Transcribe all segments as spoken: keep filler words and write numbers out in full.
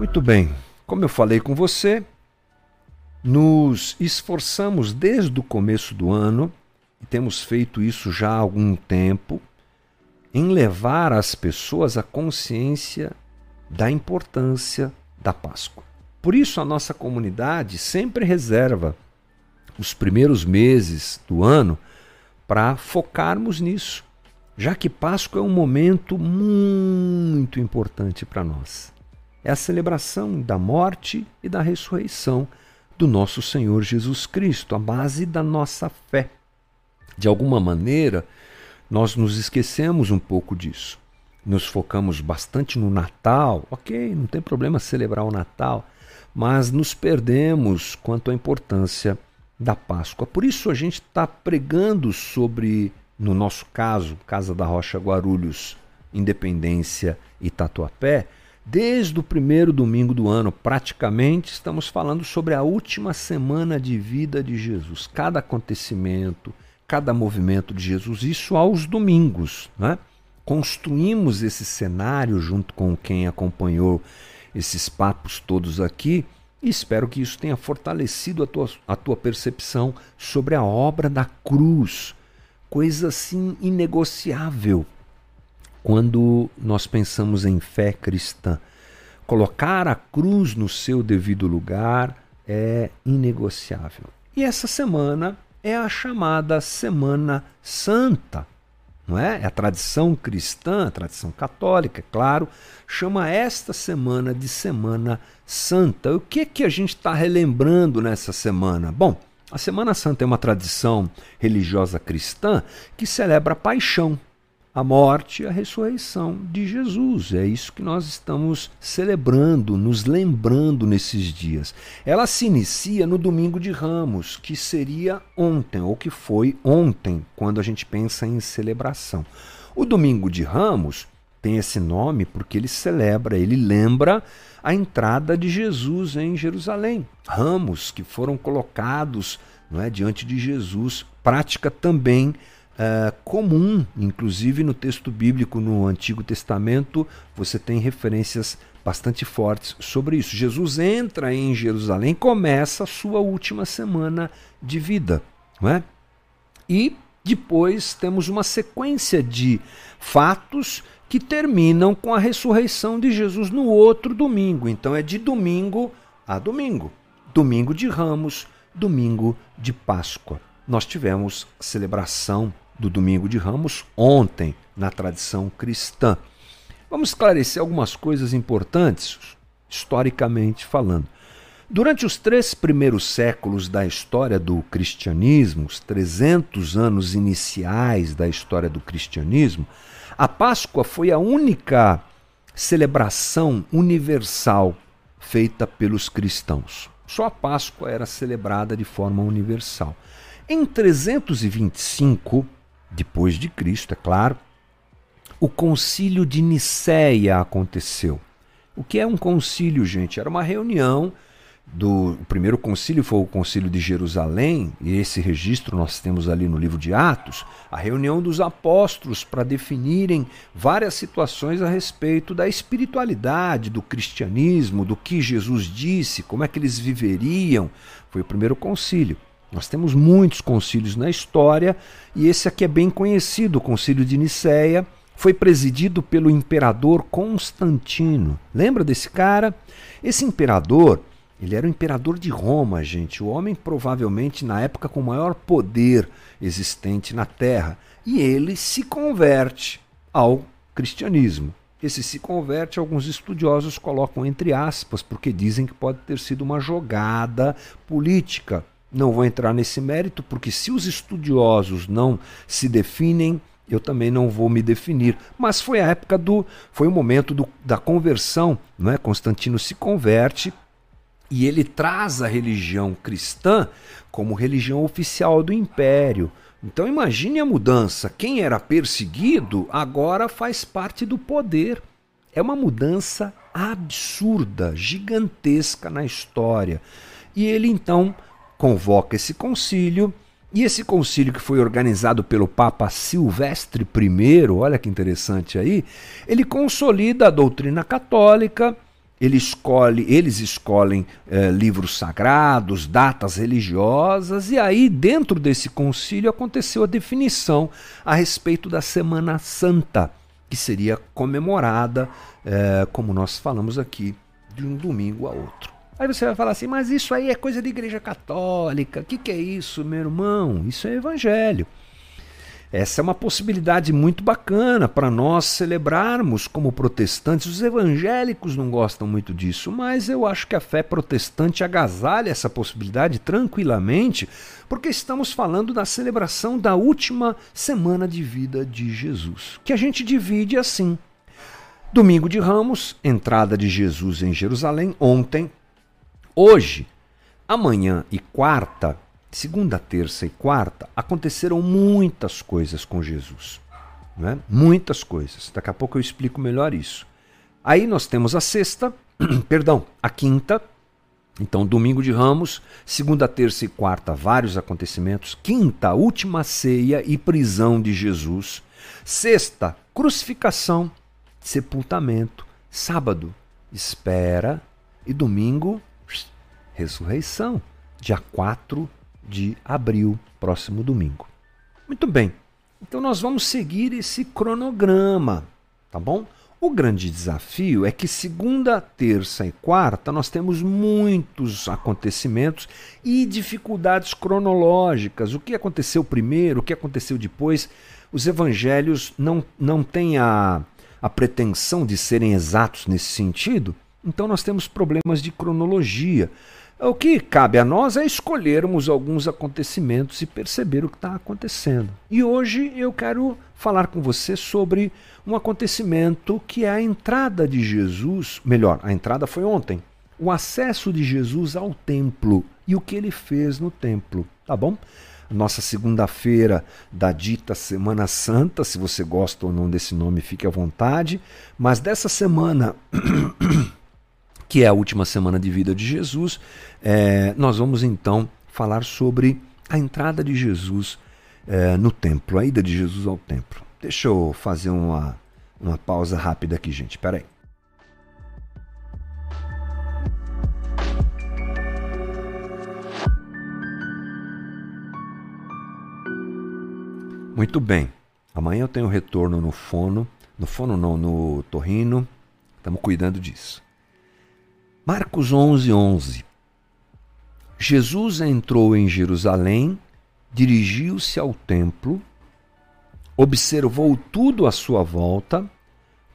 Muito bem, como eu falei com você, nos esforçamos desde o começo do ano, e temos feito isso já há algum tempo, em levar as pessoas à consciência da importância da Páscoa. Por isso a nossa comunidade sempre reserva os primeiros meses do ano para focarmos nisso, já que Páscoa é um momento muito importante para nós. É a celebração da morte e da ressurreição do nosso Senhor Jesus Cristo, a base da nossa fé. De alguma maneira, nós nos esquecemos um pouco disso. Nos focamos bastante no Natal, ok, não tem problema celebrar o Natal, mas nos perdemos quanto à importância da Páscoa. Por isso a gente está pregando sobre, no nosso caso, Casa da Rocha Guarulhos, Independência e Tatuapé, desde o primeiro domingo do ano, praticamente, estamos falando sobre a última semana de vida de Jesus. Cada acontecimento, cada movimento de Jesus, isso aos domingos, né? Construímos esse cenário junto com quem acompanhou esses papos todos aqui e espero que isso tenha fortalecido a tua, a tua percepção sobre a obra da cruz, coisa assim inegociável quando nós pensamos em fé cristã. Colocar a cruz no seu devido lugar é inegociável. E essa semana é a chamada Semana Santa. Não é? A tradição cristã, a tradição católica, é claro, chama esta semana de Semana Santa. O que é que a gente está relembrando nessa semana? Bom, a Semana Santa é uma tradição religiosa cristã que celebra a paixão, a morte e a ressurreição de Jesus. É isso que nós estamos celebrando, nos lembrando nesses dias. Ela se inicia no Domingo de Ramos, que seria ontem, ou que foi ontem, quando a gente pensa em celebração. O Domingo de Ramos tem esse nome porque ele celebra, ele lembra a entrada de Jesus em Jerusalém. Ramos que foram colocados, não é, diante de Jesus, prática também Uh, comum, inclusive no texto bíblico no Antigo Testamento você tem referências bastante fortes sobre isso. Jesus entra em Jerusalém, começa a sua última semana de vida, não é? E depois temos uma sequência de fatos que terminam com a ressurreição de Jesus no outro domingo. Então é de domingo a domingo, domingo de Ramos, domingo de Páscoa. Nós tivemos a celebração do Domingo de Ramos ontem, na tradição cristã. Vamos esclarecer algumas coisas importantes, historicamente falando. Durante os três primeiros séculos da história do cristianismo, os trezentos anos iniciais da história do cristianismo, a Páscoa foi a única celebração universal feita pelos cristãos. Só a Páscoa era celebrada de forma universal. Em trezentos e vinte e cinco depois de Cristo, é claro, o Concílio de Nicéia aconteceu. O que é um concílio, gente? Era uma reunião do o primeiro concílio foi o Concílio de Jerusalém, e esse registro nós temos ali no livro de Atos, a reunião dos apóstolos para definirem várias situações a respeito da espiritualidade, do cristianismo, do que Jesus disse, como é que eles viveriam. Foi o primeiro concílio. Nós temos muitos concílios na história e esse aqui é bem conhecido, o Concílio de Nicéia, foi presidido pelo imperador Constantino. Lembra desse cara? Esse imperador, ele era o imperador de Roma, gente, o homem provavelmente na época com o maior poder existente na Terra, e ele se converte ao cristianismo. Esse se converte, alguns estudiosos colocam entre aspas, porque dizem que pode ter sido uma jogada política. Não vou entrar nesse mérito, porque se os estudiosos não se definem, eu também não vou me definir. Mas foi a época do, foi o momento do, da conversão, não é? Constantino se converte e ele traz a religião cristã como religião oficial do império. Então imagine a mudança. Quem era perseguido agora faz parte do poder. É uma mudança absurda, gigantesca na história. E ele então convoca esse concílio, e esse concílio que foi organizado pelo Papa Silvestre I, olha que interessante aí, ele consolida a doutrina católica, Ele escolhe, eles escolhem eh, livros sagrados, datas religiosas, e aí dentro desse concílio aconteceu a definição a respeito da Semana Santa, que seria comemorada, eh, como nós falamos aqui, de um domingo a outro. Aí você vai falar assim, mas isso aí é coisa de igreja católica, o que, que é isso, meu irmão? Isso é evangelho. Essa é uma possibilidade muito bacana para nós celebrarmos como protestantes. Os evangélicos não gostam muito disso, mas eu acho que a fé protestante agasalha essa possibilidade tranquilamente, porque estamos falando da celebração da última semana de vida de Jesus, que a gente divide assim. Domingo de Ramos, entrada de Jesus em Jerusalém, ontem, hoje, amanhã e quarta, segunda, terça e quarta, aconteceram muitas coisas com Jesus, né? Muitas coisas. Daqui a pouco eu explico melhor isso. Aí nós temos a sexta, perdão, a quinta, então domingo de Ramos, segunda, terça e quarta, vários acontecimentos, quinta, última ceia e prisão de Jesus, sexta, crucificação, sepultamento, sábado, espera e domingo, ressurreição, dia quatro de abril, próximo domingo. Muito bem, então nós vamos seguir esse cronograma, tá bom? O grande desafio é que segunda, terça e quarta nós temos muitos acontecimentos e dificuldades cronológicas. O que aconteceu primeiro, o que aconteceu depois, os evangelhos não, não têm a, a pretensão de serem exatos nesse sentido, então nós temos problemas de cronologia. O que cabe a nós é escolhermos alguns acontecimentos e perceber o que está acontecendo. E hoje eu quero falar com você sobre um acontecimento que é a entrada de Jesus, melhor, a entrada foi ontem, o acesso de Jesus ao templo e o que ele fez no templo, tá bom? Nossa segunda-feira da dita Semana Santa, se você gosta ou não desse nome, fique à vontade, mas dessa semana... que é a última semana de vida de Jesus, é, nós vamos então falar sobre a entrada de Jesus é, no templo, a ida de Jesus ao templo. Deixa eu fazer uma, uma pausa rápida aqui, gente, peraí. Muito bem, amanhã eu tenho retorno no fono, no fono não, no torrino, estamos cuidando disso. Marcos onze, onze. Jesus entrou em Jerusalém, dirigiu-se ao templo, observou tudo à sua volta,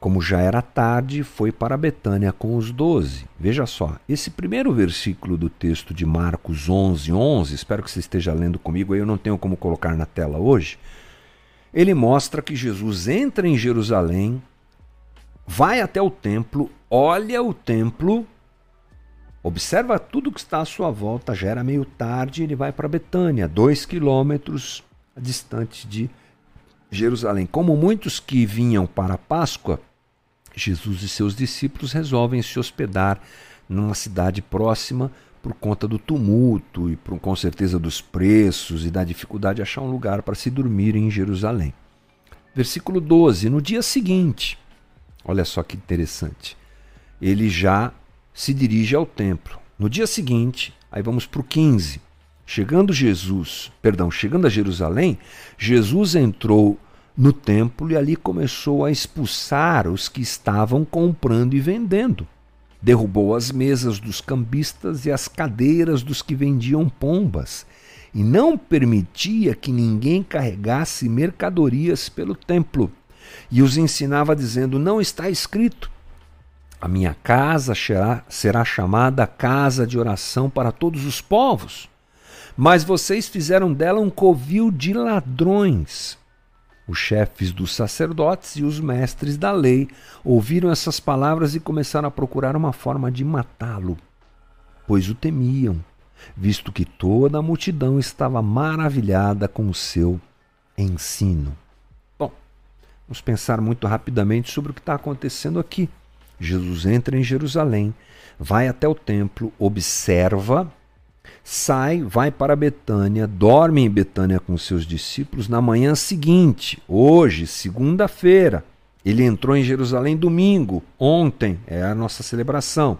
como já era tarde, foi para Betânia com os doze. Veja só, esse primeiro versículo do texto de Marcos onze, onze, espero que você esteja lendo comigo, aí eu não tenho como colocar na tela hoje, ele mostra que Jesus entra em Jerusalém, vai até o templo, olha o templo, observa tudo que está à sua volta, já era meio tarde, ele vai para Betânia, dois quilômetros distante de Jerusalém. Como muitos que vinham para a Páscoa, Jesus e seus discípulos resolvem se hospedar numa cidade próxima por conta do tumulto e por, com certeza dos preços e da dificuldade de achar um lugar para se dormir em Jerusalém. Versículo doze, no dia seguinte, olha só que interessante, ele já... se dirige ao templo. No dia seguinte, aí vamos para o quinze. Chegando Jesus, perdão, chegando a Jerusalém, Jesus entrou no templo e ali começou a expulsar os que estavam comprando e vendendo. Derrubou as mesas dos cambistas e as cadeiras dos que vendiam pombas e não permitia que ninguém carregasse mercadorias pelo templo. E os ensinava dizendo: não está escrito, a minha casa será chamada casa de oração para todos os povos, mas vocês fizeram dela um covil de ladrões. Os chefes dos sacerdotes e os mestres da lei ouviram essas palavras e começaram a procurar uma forma de matá-lo, pois o temiam, visto que toda a multidão estava maravilhada com o seu ensino. Bom, vamos pensar muito rapidamente sobre o que está acontecendo aqui. Jesus entra em Jerusalém, vai até o templo, observa, sai, vai para Betânia, dorme em Betânia com seus discípulos. Na manhã seguinte, hoje, segunda-feira, Ele entrou em Jerusalém domingo, ontem, é a nossa celebração.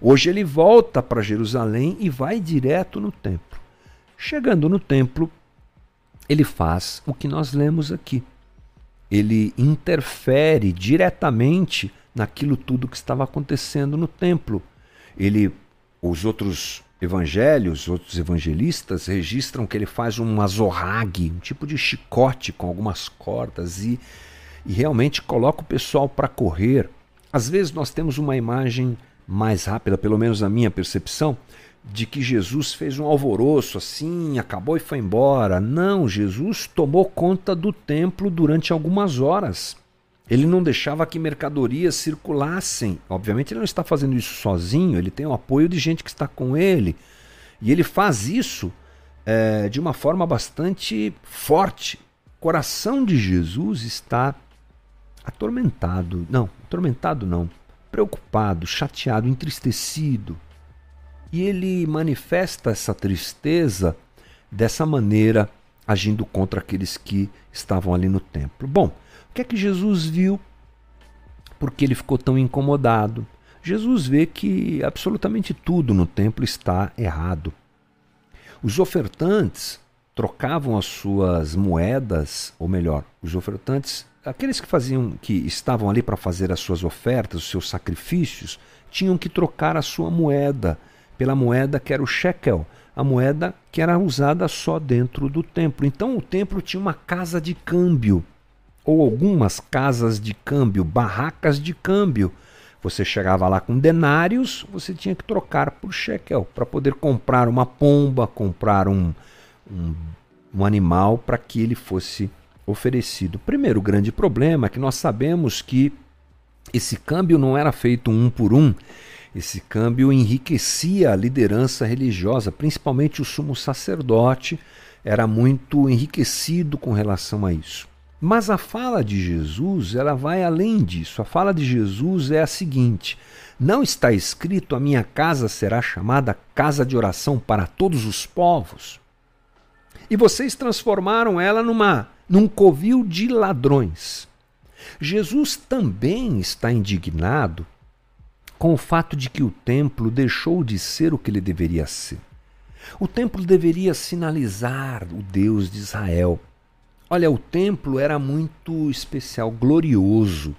Hoje ele volta para Jerusalém e vai direto no templo. Chegando no templo, ele faz o que nós lemos aqui. Ele interfere diretamente naquilo tudo que estava acontecendo no templo. Ele, os outros evangelhos, outros evangelistas registram que ele faz um azorrague, um tipo de chicote com algumas cordas e, e realmente coloca o pessoal para correr. Às vezes nós temos uma imagem mais rápida, pelo menos a minha percepção, de que Jesus fez um alvoroço assim, acabou e foi embora. Não, Jesus tomou conta do templo durante algumas horas. Ele não deixava que mercadorias circulassem. Obviamente ele não está fazendo isso sozinho, ele tem o apoio de gente que está com ele. E ele faz isso é, de uma forma bastante forte. O coração de Jesus está atormentado. Não, atormentado não. Preocupado, chateado, entristecido. E ele manifesta essa tristeza dessa maneira, agindo contra aqueles que estavam ali no templo. Bom, o que é que Jesus viu? Por que ele ficou tão incomodado? Jesus vê que absolutamente tudo no templo está errado. Os ofertantes trocavam as suas moedas, ou melhor, os ofertantes, aqueles que faziam, que estavam ali para fazer as suas ofertas, os seus sacrifícios, tinham que trocar a sua moeda pela moeda que era o shekel, a moeda que era usada só dentro do templo. Então o templo tinha uma casa de câmbio, ou algumas casas de câmbio, barracas de câmbio. Você chegava lá com denários, você tinha que trocar por shekel, para poder comprar uma pomba, comprar um, um, um animal para que ele fosse oferecido. Primeiro grande problema é que nós sabemos que esse câmbio não era feito um por um. Esse câmbio enriquecia a liderança religiosa, principalmente o sumo sacerdote era muito enriquecido com relação a isso. Mas a fala de Jesus, ela vai além disso. A fala de Jesus é a seguinte: não está escrito, a minha casa será chamada casa de oração para todos os povos? E vocês transformaram ela numa, num covil de ladrões. Jesus também está indignado com o fato de que o templo deixou de ser o que ele deveria ser. O templo deveria sinalizar o Deus de Israel. Olha, o templo era muito especial, glorioso.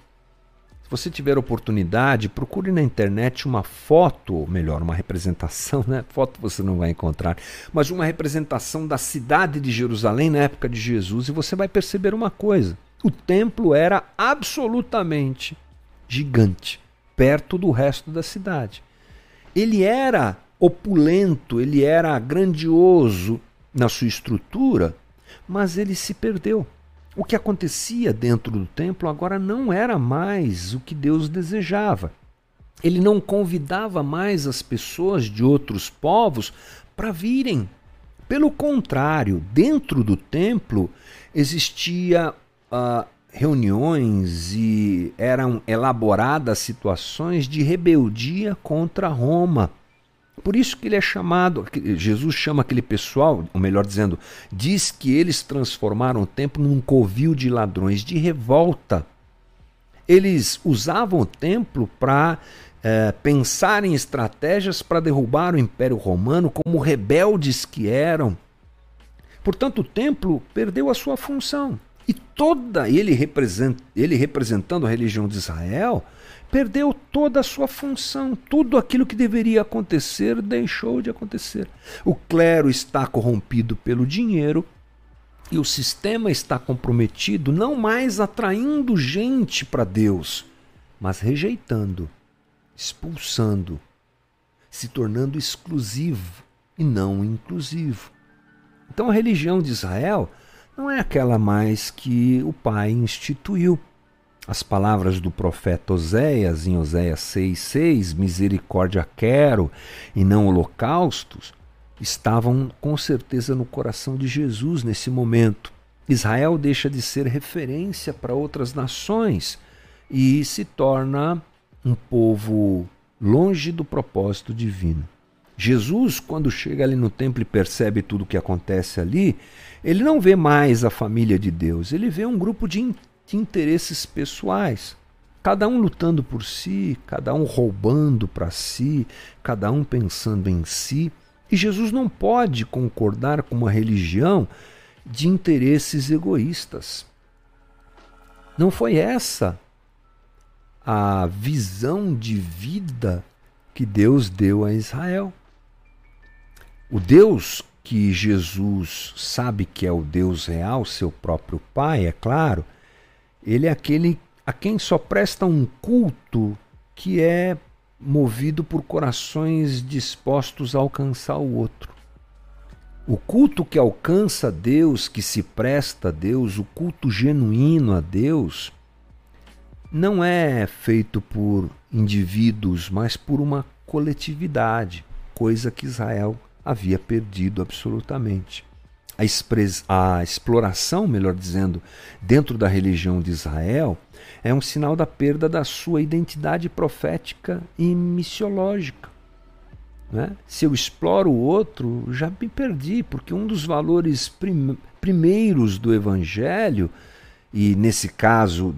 Se você tiver oportunidade, procure na internet uma foto, ou melhor, uma representação, né? Foto você não vai encontrar, mas uma representação da cidade de Jerusalém na época de Jesus, e você vai perceber uma coisa: o templo era absolutamente gigante, perto do resto da cidade. Ele era opulento, ele era grandioso na sua estrutura, mas ele se perdeu. O que acontecia dentro do templo agora não era mais o que Deus desejava. Ele não convidava mais as pessoas de outros povos para virem. Pelo contrário, dentro do templo existia a uh, reuniões e eram elaboradas situações de rebeldia contra Roma. Por isso que ele é chamado, Jesus chama aquele pessoal, ou melhor dizendo, diz que eles transformaram o templo num covil de ladrões, de revolta. Eles usavam o templo para é, pensar em estratégias para derrubar o Império Romano, como rebeldes que eram. Portanto, o templo perdeu a sua função. E toda ele, represent, ele representando a religião de Israel, perdeu toda a sua função. Tudo aquilo que deveria acontecer deixou de acontecer. O clero está corrompido pelo dinheiro e o sistema está comprometido, não mais atraindo gente para Deus, mas rejeitando, expulsando, se tornando exclusivo e não inclusivo. Então a religião de Israel não é aquela mais que o Pai instituiu. As palavras do profeta Oséias, em Oséias seis, seis, misericórdia quero e não holocaustos, estavam com certeza no coração de Jesus nesse momento. Israel deixa de ser referência para outras nações e se torna um povo longe do propósito divino. Jesus, quando chega ali no templo e percebe tudo o que acontece ali, ele não vê mais a família de Deus, ele vê um grupo de que interesses pessoais, cada um lutando por si, cada um roubando para si, cada um pensando em si. E Jesus não pode concordar com uma religião de interesses egoístas. Não foi essa a visão de vida que Deus deu a Israel. O Deus que Jesus sabe que é o Deus real, seu próprio Pai, é claro, ele é aquele a quem só presta um culto que é movido por corações dispostos a alcançar o outro. O culto que alcança a Deus, que se presta a Deus, o culto genuíno a Deus, não é feito por indivíduos, mas por uma coletividade, coisa que Israel havia perdido absolutamente. A, expres... a exploração, melhor dizendo, dentro da religião de Israel, é um sinal da perda da sua identidade profética e missiológica. Né? Se eu exploro o outro, já me perdi, porque um dos valores prim... primeiros do Evangelho, e nesse caso,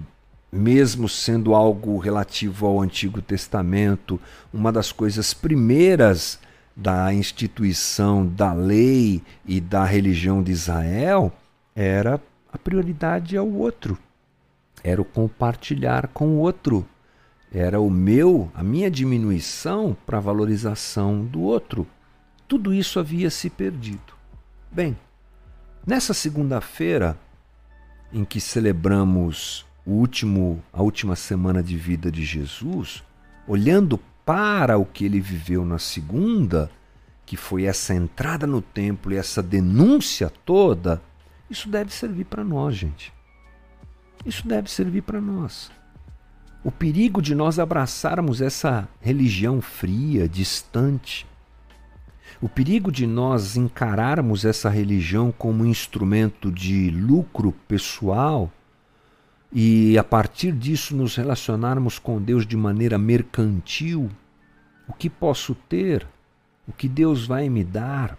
mesmo sendo algo relativo ao Antigo Testamento, uma das coisas primeiras da instituição da lei e da religião de Israel, era a prioridade ao outro, era o compartilhar com o outro, era o meu, a minha diminuição para a valorização do outro. Tudo isso havia se perdido. Bem, nessa segunda-feira em que celebramos o último, a última semana de vida de Jesus, olhando para o que ele viveu na segunda, que foi essa entrada no templo e essa denúncia toda, isso deve servir para nós, gente. Isso deve servir para nós. O perigo de nós abraçarmos essa religião fria, distante, o perigo de nós encararmos essa religião como instrumento de lucro pessoal, e a partir disso nos relacionarmos com Deus de maneira mercantil. O que posso ter? O que Deus vai me dar?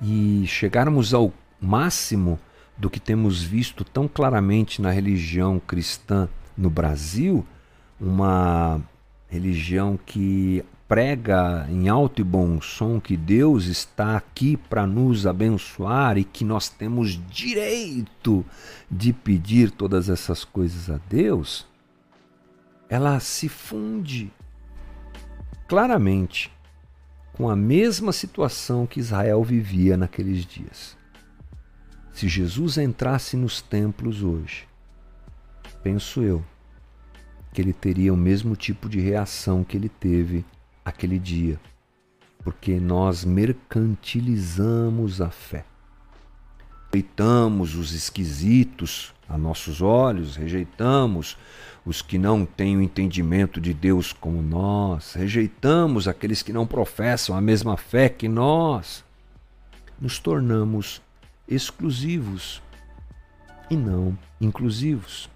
E chegarmos ao máximo do que temos visto tão claramente na religião cristã no Brasil, uma religião que prega em alto e bom som que Deus está aqui para nos abençoar e que nós temos direito de pedir todas essas coisas a Deus, ela se funde claramente com a mesma situação que Israel vivia naqueles dias. Se Jesus entrasse nos templos hoje, penso eu que ele teria o mesmo tipo de reação que ele teve aquele dia, porque nós mercantilizamos a fé. Rejeitamos os esquisitos a nossos olhos, rejeitamos os que não têm o entendimento de Deus como nós, rejeitamos aqueles que não professam a mesma fé que nós. Nos tornamos exclusivos e não inclusivos.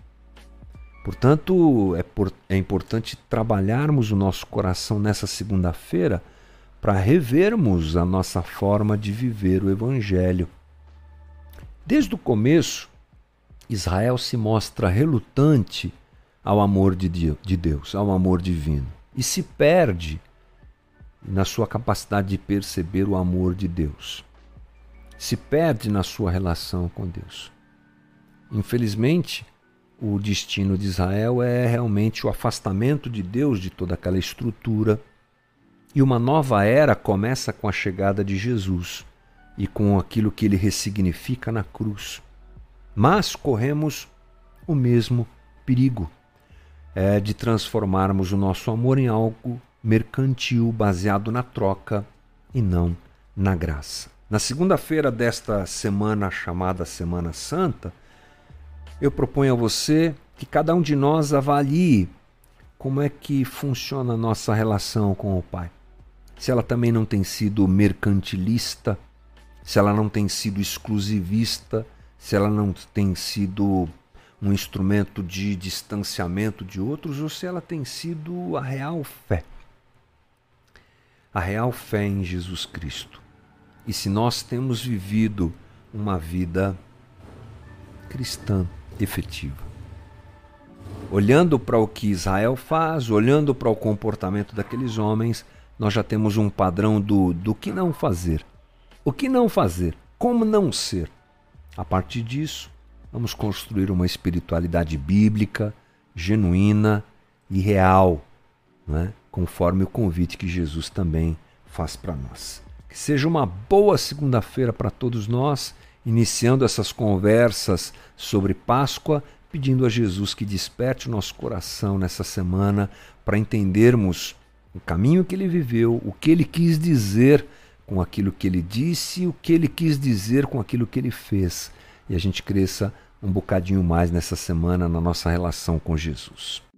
Portanto, é, por, é importante trabalharmos o nosso coração nessa segunda-feira para revermos a nossa forma de viver o Evangelho. Desde o começo, Israel se mostra relutante ao amor de, de Deus, ao amor divino, e se perde na sua capacidade de perceber o amor de Deus. Se perde na sua relação com Deus. Infelizmente, o destino de Israel é realmente o afastamento de Deus de toda aquela estrutura. E uma nova era começa com a chegada de Jesus e com aquilo que ele ressignifica na cruz. Mas corremos o mesmo perigo, é de transformarmos o nosso amor em algo mercantil, baseado na troca e não na graça. Na segunda-feira desta semana chamada Semana Santa, eu proponho a você que cada um de nós avalie como é que funciona a nossa relação com o Pai. Se ela também não tem sido mercantilista, se ela não tem sido exclusivista, se ela não tem sido um instrumento de distanciamento de outros, ou se ela tem sido a real fé. A real fé em Jesus Cristo. E se nós temos vivido uma vida cristã, efetiva. Olhando para o que Israel faz, olhando para o comportamento daqueles homens, nós já temos um padrão do, do que não fazer. O que não fazer? Como não ser? A partir disso, vamos construir uma espiritualidade bíblica, genuína e real, né? Conforme o convite que Jesus também faz para nós. Que seja uma boa segunda-feira para todos nós, iniciando essas conversas sobre Páscoa, pedindo a Jesus que desperte o nosso coração nessa semana para entendermos o caminho que ele viveu, o que ele quis dizer com aquilo que ele disse, o que ele quis dizer com aquilo que ele fez. E a gente cresça um bocadinho mais nessa semana na nossa relação com Jesus.